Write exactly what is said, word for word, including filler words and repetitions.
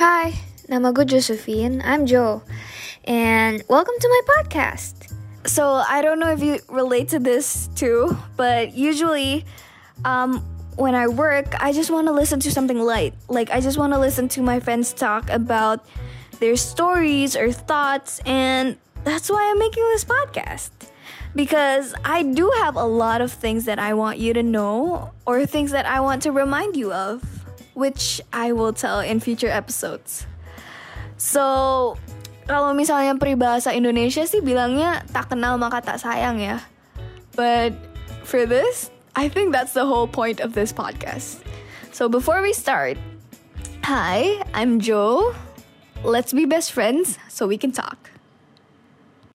Hi, nama gue Josephine, I'm Jo, and welcome to my podcast. So I don't know if you relate to this too, but usually um, when I work, I just want to listen to something light. Like I just want to listen to my friends talk about their stories or thoughts, and that's why I'm making this podcast. Because I do have a lot of things that I want you to know or things that I want to remind you of, which I will tell in future episodes. So, kalau misalnya peribahasa Indonesia sih bilangnya tak kenal maka tak sayang ya. But for this, I think that's the whole point of this podcast. So before we start, hi, I'm Jo. Let's be best friends so we can talk.